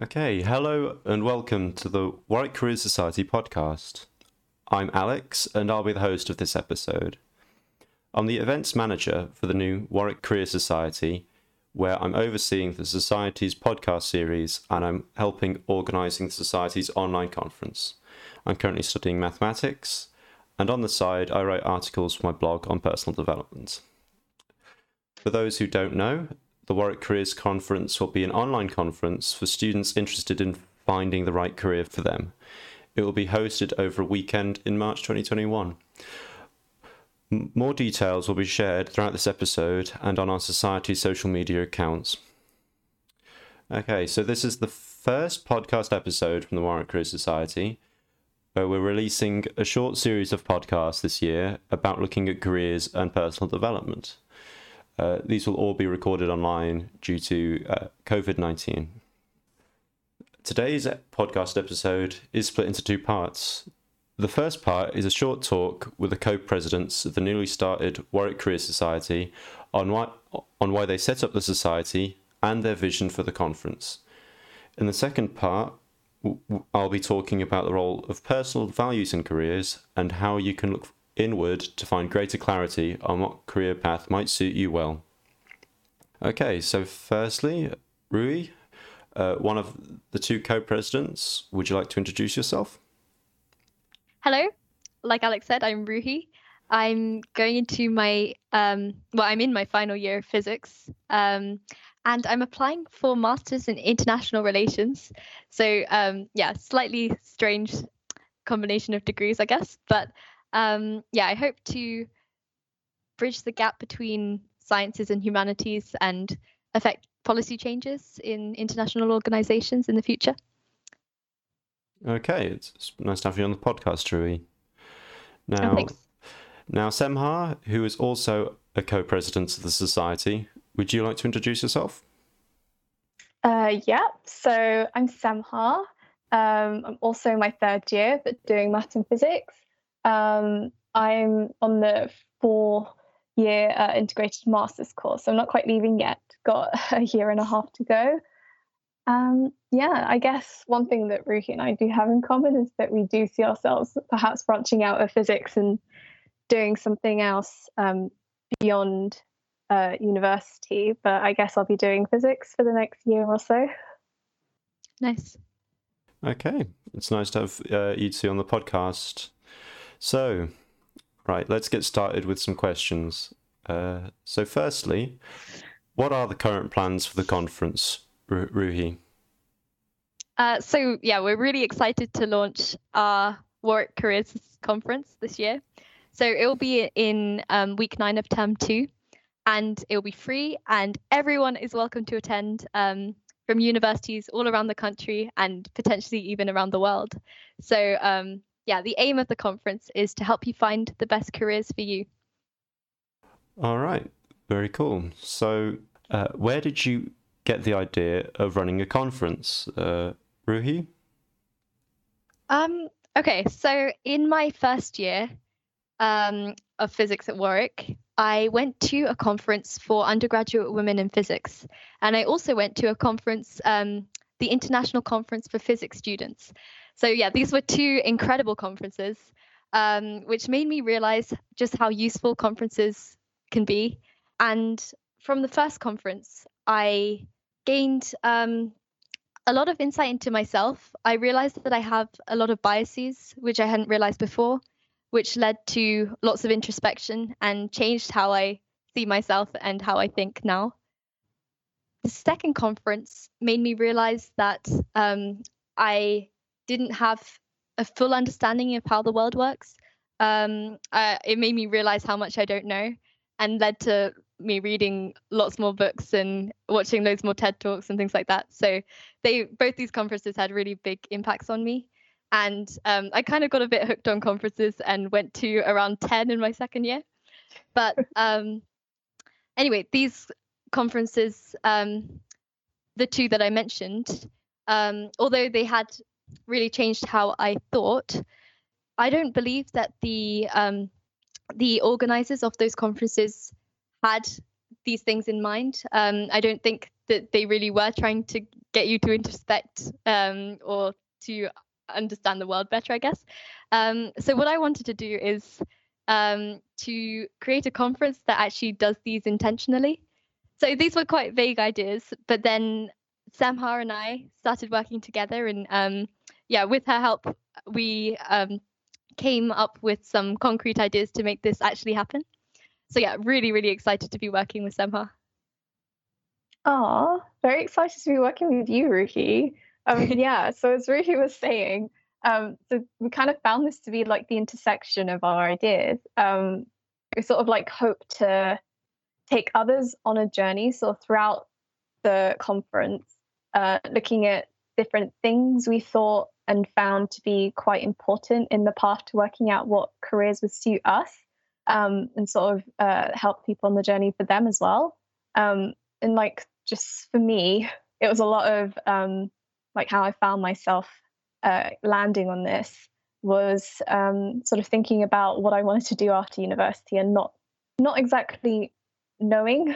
Okay, hello and welcome to the Warwick Careers Society podcast. I'm Alex and I'll be the host of this episode. I'm the events manager for the new Warwick Careers Society, where I'm overseeing the Society's podcast series and I'm helping organising the Society's online conference. I'm currently studying mathematics and on the side I write articles for my blog on personal development. For those who don't know, the Warwick Careers Conference will be an online conference for students interested in finding the right career for them. It will be hosted over a weekend in March 2021. More details will be shared throughout this episode and on our Society's social media accounts. Okay, so this is the first podcast episode from the Warwick Careers Society, where we're releasing a short series of podcasts this year about looking at careers and personal development. These will all be recorded online due to COVID-19. Today's podcast episode is split into two parts. The first part is a short talk with the co-presidents of the newly started Warwick Careers Society on why they set up the society and their vision for the conference. In the second part, I'll be talking about the role of personal values in careers and how you can look inward to find greater clarity on what career path might suit you well. Okay, so firstly, Rui, one of the two co-presidents, would you like to introduce yourself? Hello, like Alex said, I'm Ruhi. I'm going into my, I'm in my final year of physics, and I'm applying for Masters in International Relations. So slightly strange combination of degrees, I guess, but I hope to bridge the gap between sciences and humanities and affect policy changes in international organisations in the future. Okay, it's nice to have you on the podcast, Rui. Now, Semha, who is also a co-president of the Society, would you like to introduce yourself? So I'm Semha. I'm also in my third year, but doing maths and physics. I'm on the 4-year integrated master's course. I'm not quite leaving yet. Got a year and a half to go. I guess one thing that Ruhi and I do have in common is that we do see ourselves perhaps branching out of physics and doing something else beyond university. But I guess I'll be doing physics for the next year or so. Nice. Okay. It's nice to have you two on the podcast. So, right, let's get started with some questions. So firstly, what are the current plans for the conference? Ruhi. We're really excited to launch our Warwick Careers Conference this year. So it will be in week 9 of term 2, and it will be free, and everyone is welcome to attend from universities all around the country and potentially even around the world. So the aim of the conference is to help you find the best careers for you. All right, very cool. So where did you get the idea of running a conference, Ruhi? Okay, so in my first year of physics at Warwick, I went to a conference for undergraduate women in physics, and I also went to a conference, the International Conference for Physics Students. So yeah, these were two incredible conferences, which made me realize just how useful conferences can be. And from the first conference, I gained a lot of insight into myself. I realized that I have a lot of biases, which I hadn't realized before, which led to lots of introspection and changed how I see myself and how I think now. The second conference made me realize that I didn't have a full understanding of how the world works. It made me realize how much I don't know, and led to me reading lots more books and watching loads more TED Talks and things like that. So both these conferences had really big impacts on me. And I kind of got a bit hooked on conferences and went to around 10 in my second year. But these conferences, the two that I mentioned, although they had really changed how I thought, I don't believe that the organizers of those conferences had these things in mind. I don't think that they really were trying to get you to introspect or to understand the world better, I guess. So what I wanted to do is to create a conference that actually does these intentionally. So these were quite vague ideas, but then Samhar and I started working together, and with her help, we came up with some concrete ideas to make this actually happen. So yeah, really, really excited to be working with Samhar. Oh, very excited to be working with you, Ruhi. So as Ruhi was saying, so we kind of found this to be like the intersection of our ideas. We sort of like hope to take others on a journey, so throughout the conference, looking at different things we thought and found to be quite important in the path to working out what careers would suit us, and sort of help people on the journey for them as well. And like, just for me, it was a lot of like how I found myself landing on this was sort of thinking about what I wanted to do after university and not exactly knowing,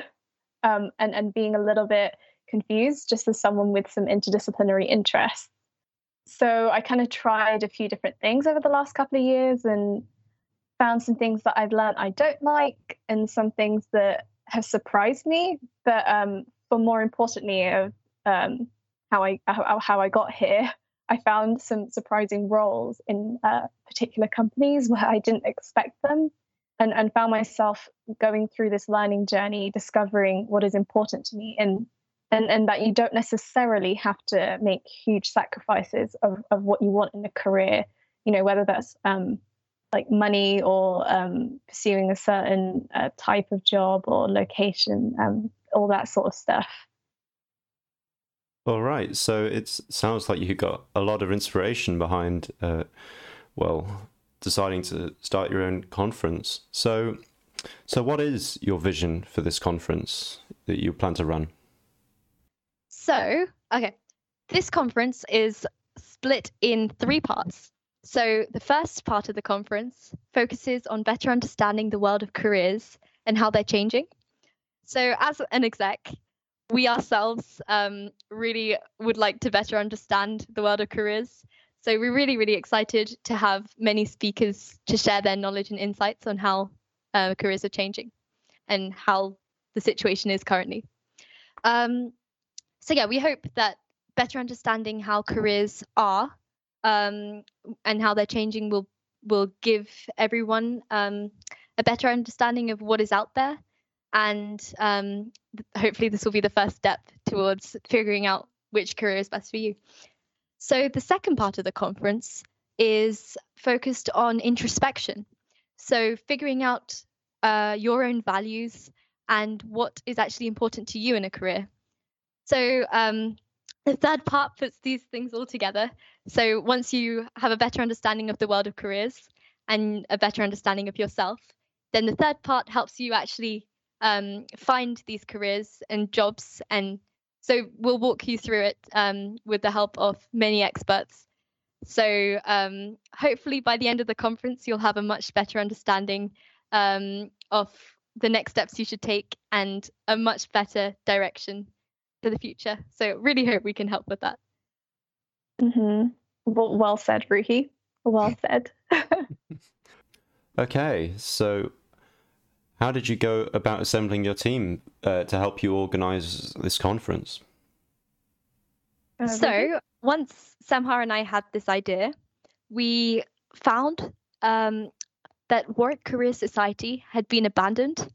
and being a little bit confused just as someone with some interdisciplinary interests. So I kind of tried a few different things over the last couple of years and found some things that I've learned I don't like and some things that have surprised me. But for more importantly, how I got here, I found some surprising roles in particular companies where I didn't expect them, and found myself going through this learning journey, discovering what is important to me, and that you don't necessarily have to make huge sacrifices of what you want in a career, you know, whether that's like money or pursuing a certain type of job or location, all that sort of stuff. All right. So it sounds like you got a lot of inspiration behind, deciding to start your own conference. So what is your vision for this conference that you plan to run? So, okay, this conference is split in three parts. So the first part of the conference focuses on better understanding the world of careers and how they're changing. So as an exec, we ourselves really would like to better understand the world of careers. So we're really, really excited to have many speakers to share their knowledge and insights on how careers are changing and how the situation is currently. So we hope that better understanding how careers are and how they're changing will give everyone a better understanding of what is out there. And hopefully this will be the first step towards figuring out which career is best for you. So the second part of the conference is focused on introspection. So figuring out your own values and what is actually important to you in a career. So the third part puts these things all together. So once you have a better understanding of the world of careers and a better understanding of yourself, then the third part helps you actually find these careers and jobs, and so we'll walk you through it with the help of many experts. So hopefully by the end of the conference you'll have a much better understanding of the next steps you should take and a much better direction for the future. So really hope we can help with that. Mm-hmm. Well said, Ruhi. Well said. Okay, so how did you go about assembling your team to help you organise this conference? So once Samhar and I had this idea, we found that Warwick Careers Society had been abandoned.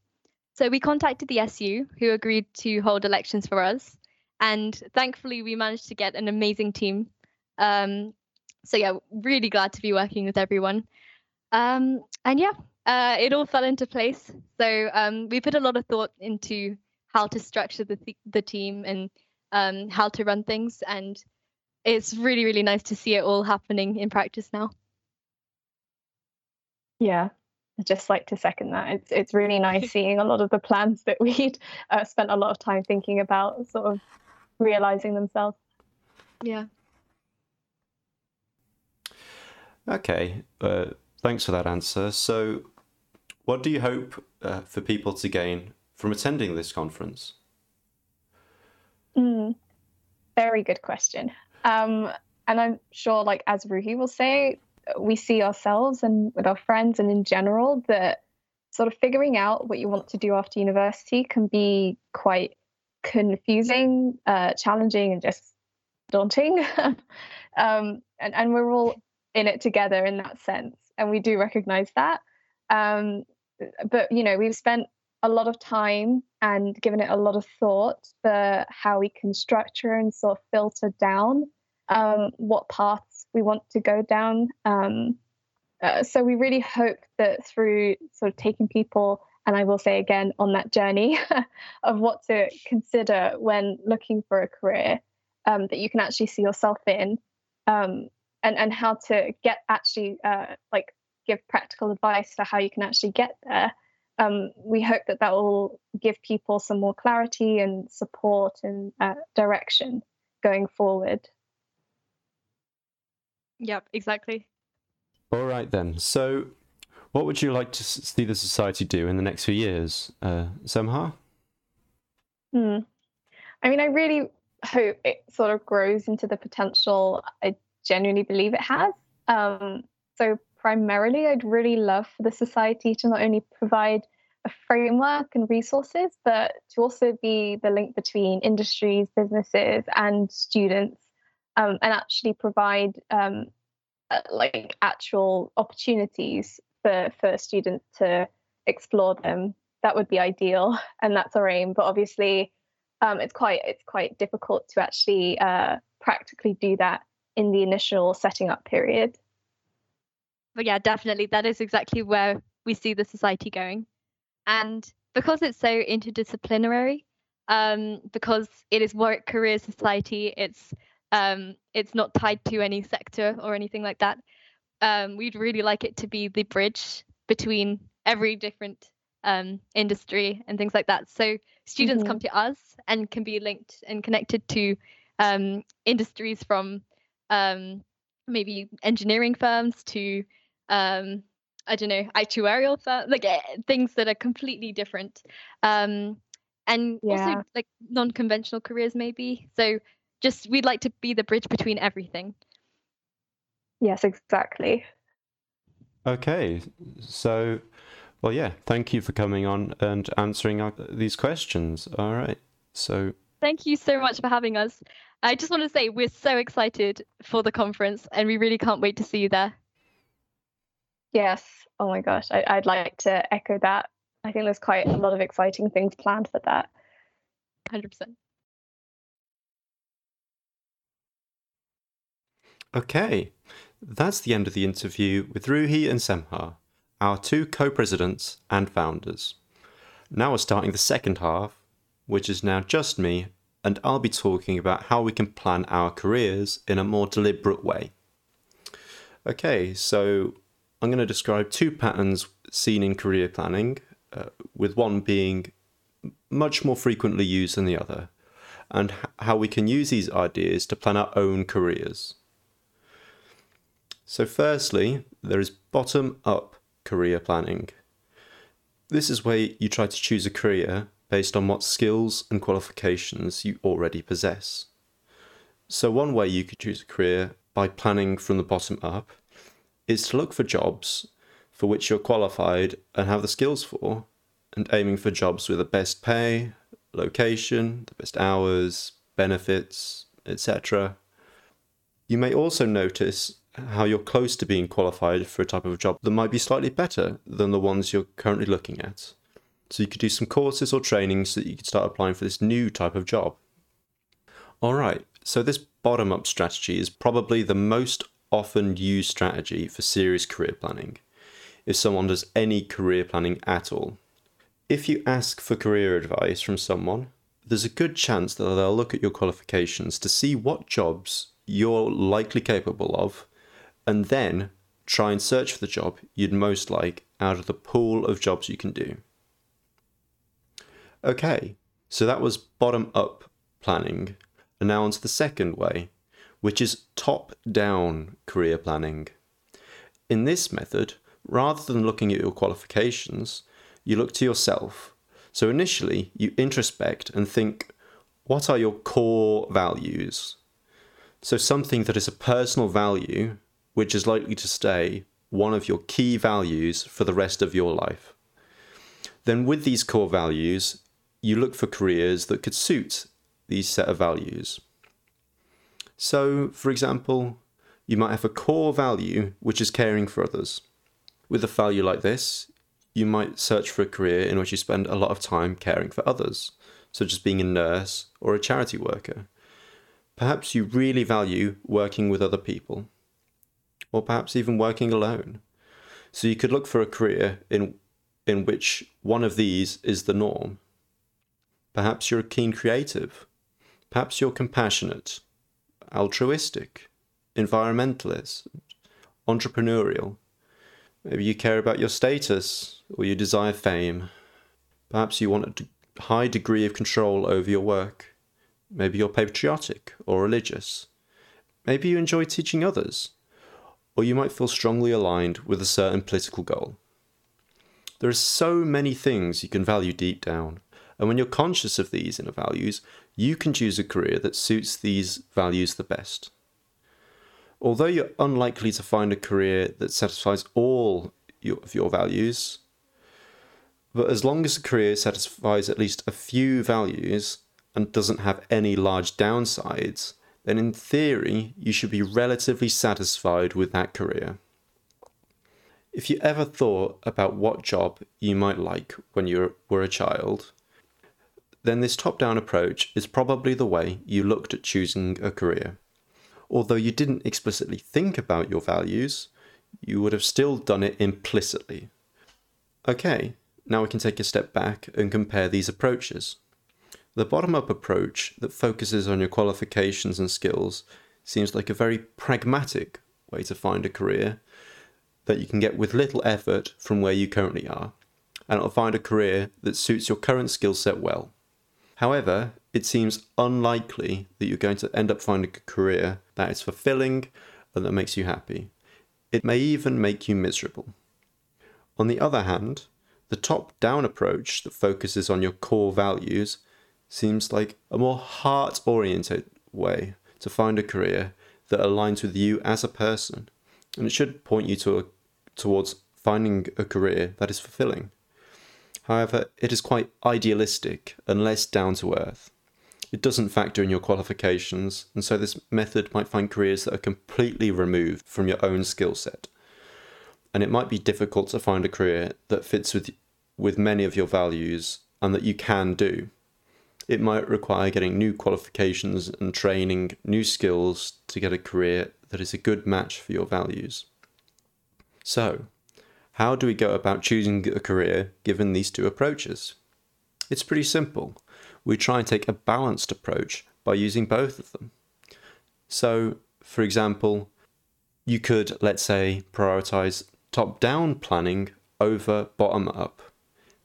So we contacted the SU, who agreed to hold elections for us. And thankfully, we managed to get an amazing team. Really glad to be working with everyone. It all fell into place. So we put a lot of thought into how to structure the team and how to run things. And it's really, really nice to see it all happening in practice now. Yeah, I'd just like to second that. It's really nice seeing a lot of the plans that we'd spent a lot of time thinking about sort of realising themselves. Yeah. Okay. Thanks for that answer. So, what do you hope for people to gain from attending this conference? very good question. And I'm sure, like, as Ruhi will say, we see ourselves and with our friends and in general that sort of figuring out what you want to do after university can be quite confusing, challenging, and just daunting. and we're all in it together in that sense, and we do recognize that. But, you know, we've spent a lot of time and given it a lot of thought for how we can structure and sort of filter down what paths we want to go down. So we really hope that through sort of taking people, and I will say again, on that journey of what to consider when looking for a career, that you can actually see yourself in, and how to get actually like give practical advice for how you can actually get there. We hope that that will give people some more clarity and support and direction going forward. Yep, exactly. All right then. So what would you like to see the society do in the next few years, Samha? I mean, I really hope it sort of grows into the potential I genuinely believe it has. So primarily, I'd really love for the society to not only provide a framework and resources, but to also be the link between industries, businesses, and students, and actually provide like actual opportunities for students to explore them. That would be ideal, and that's our aim. But obviously, it's quite difficult to actually practically do that in the initial setting up period. But yeah, definitely, that is exactly where we see the society going. And because it's so interdisciplinary, because it is Warwick Careers Society, it's not tied to any sector or anything like that. We'd really like it to be the bridge between every different industry and things like that. So students come to us and can be linked and connected to industries from maybe engineering firms to actuarial firms, like things that are completely different, and also like non-conventional careers maybe. So just we'd like to be the bridge between everything. Yes, exactly. Okay, so well, yeah, thank you for coming on and answering these questions. All right, so thank you so much for having us. I just want to say we're so excited for the conference and we really can't wait to see you there. Yes. Oh my gosh. I'd like to echo that. I think there's quite a lot of exciting things planned for that. 100%. Okay. That's the end of the interview with Ruhi and Samha, our two co-presidents and founders. Now we're starting the second half, which is now just me, and I'll be talking about how we can plan our careers in a more deliberate way. Okay, so I'm going to describe two patterns seen in career planning, with one being much more frequently used than the other, and how we can use these ideas to plan our own careers. So firstly, there is bottom-up career planning. This is where you try to choose a career based on what skills and qualifications you already possess. So one way you could choose a career by planning from the bottom up is to look for jobs for which you're qualified and have the skills for, and aiming for jobs with the best pay, location, the best hours, benefits, etc. You may also notice how you're close to being qualified for a type of job that might be slightly better than the ones you're currently looking at. So you could do some courses or training so that you could start applying for this new type of job. All right, so this bottom-up strategy is probably the most often used strategy for serious career planning, if someone does any career planning at all. If you ask for career advice from someone, there's a good chance that they'll look at your qualifications to see what jobs you're likely capable of, and then try and search for the job you'd most like out of the pool of jobs you can do. Okay, so that was bottom-up planning. And now on to the second way, which is top-down career planning. In this method, rather than looking at your qualifications, you look to yourself. So initially, you introspect and think, what are your core values? So something that is a personal value, which is likely to stay one of your key values for the rest of your life. Then with these core values, you look for careers that could suit these set of values. So, for example, you might have a core value which is caring for others. With a value like this, you might search for a career in which you spend a lot of time caring for others, such as being a nurse or a charity worker. Perhaps you really value working with other people, or perhaps even working alone. So you could look for a career in which one of these is the norm. Perhaps you're a keen creative. Perhaps you're compassionate, altruistic, environmentalist, entrepreneurial. Maybe you care about your status or you desire fame. Perhaps you want a high degree of control over your work. Maybe you're patriotic or religious. Maybe you enjoy teaching others. Or you might feel strongly aligned with a certain political goal. There are so many things you can value deep down, and when you're conscious of these inner values, you can choose a career that suits these values the best. Although you're unlikely to find a career that satisfies all of your values, but as long as the career satisfies at least a few values and doesn't have any large downsides, then in theory, you should be relatively satisfied with that career. If you ever thought about what job you might like when you were a child, then this top-down approach is probably the way you looked at choosing a career. Although you didn't explicitly think about your values, you would have still done it implicitly. Okay, now we can take a step back and compare these approaches. The bottom-up approach that focuses on your qualifications and skills seems like a very pragmatic way to find a career that you can get with little effort from where you currently are, and it'll find a career that suits your current skill set well. However, it seems unlikely that you're going to end up finding a career that is fulfilling and that makes you happy. It may even make you miserable. On the other hand, the top-down approach that focuses on your core values seems like a more heart-oriented way to find a career that aligns with you as a person, and it should point you towards finding a career that is fulfilling. However, it is quite idealistic and less down-to-earth. It doesn't factor in your qualifications, and so this method might find careers that are completely removed from your own skill set, and it might be difficult to find a career that fits with many of your values and that you can do. It might require getting new qualifications and training, new skills to get a career that is a good match for your values. So, how do we go about choosing a career given these two approaches? It's pretty simple. We try and take a balanced approach by using both of them. So, for example, you could, let's say, prioritize top-down planning over bottom-up,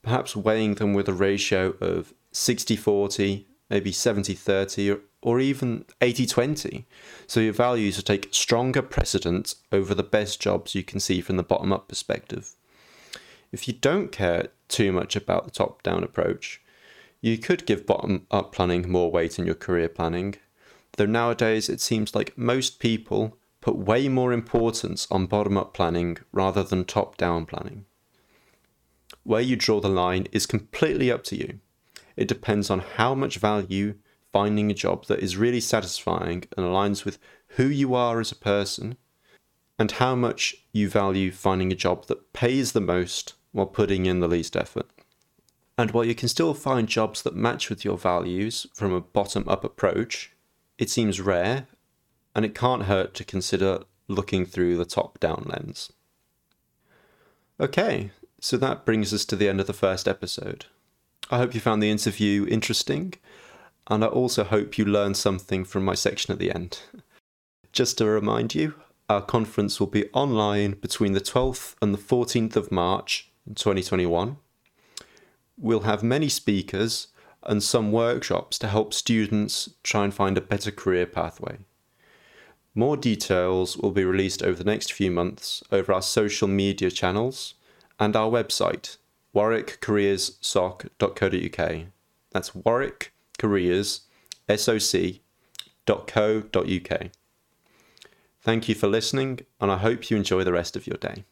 perhaps weighing them with a ratio of 60-40, maybe 70-30, or even 80-20. So your values will take stronger precedence over the best jobs you can see from the bottom-up perspective. If you don't care too much about the top-down approach, you could give bottom-up planning more weight in your career planning, though nowadays it seems like most people put way more importance on bottom-up planning rather than top-down planning. Where you draw the line is completely up to you. It depends on how much value finding a job that is really satisfying and aligns with who you are as a person, and how much you value finding a job that pays the most while putting in the least effort. And while you can still find jobs that match with your values from a bottom-up approach, it seems rare, and it can't hurt to consider looking through the top-down lens. Okay, so that brings us to the end of the first episode. I hope you found the interview interesting, and I also hope you learned something from my section at the end. Just to remind you, our conference will be online between the 12th and the 14th of March 2021. We'll have many speakers and some workshops to help students try and find a better career pathway. More details will be released over the next few months over our social media channels and our website, warwickcareerssoc.co.uk. That's Warwick Careers, careers.soc.co.uk. Thank you for listening, and I hope you enjoy the rest of your day.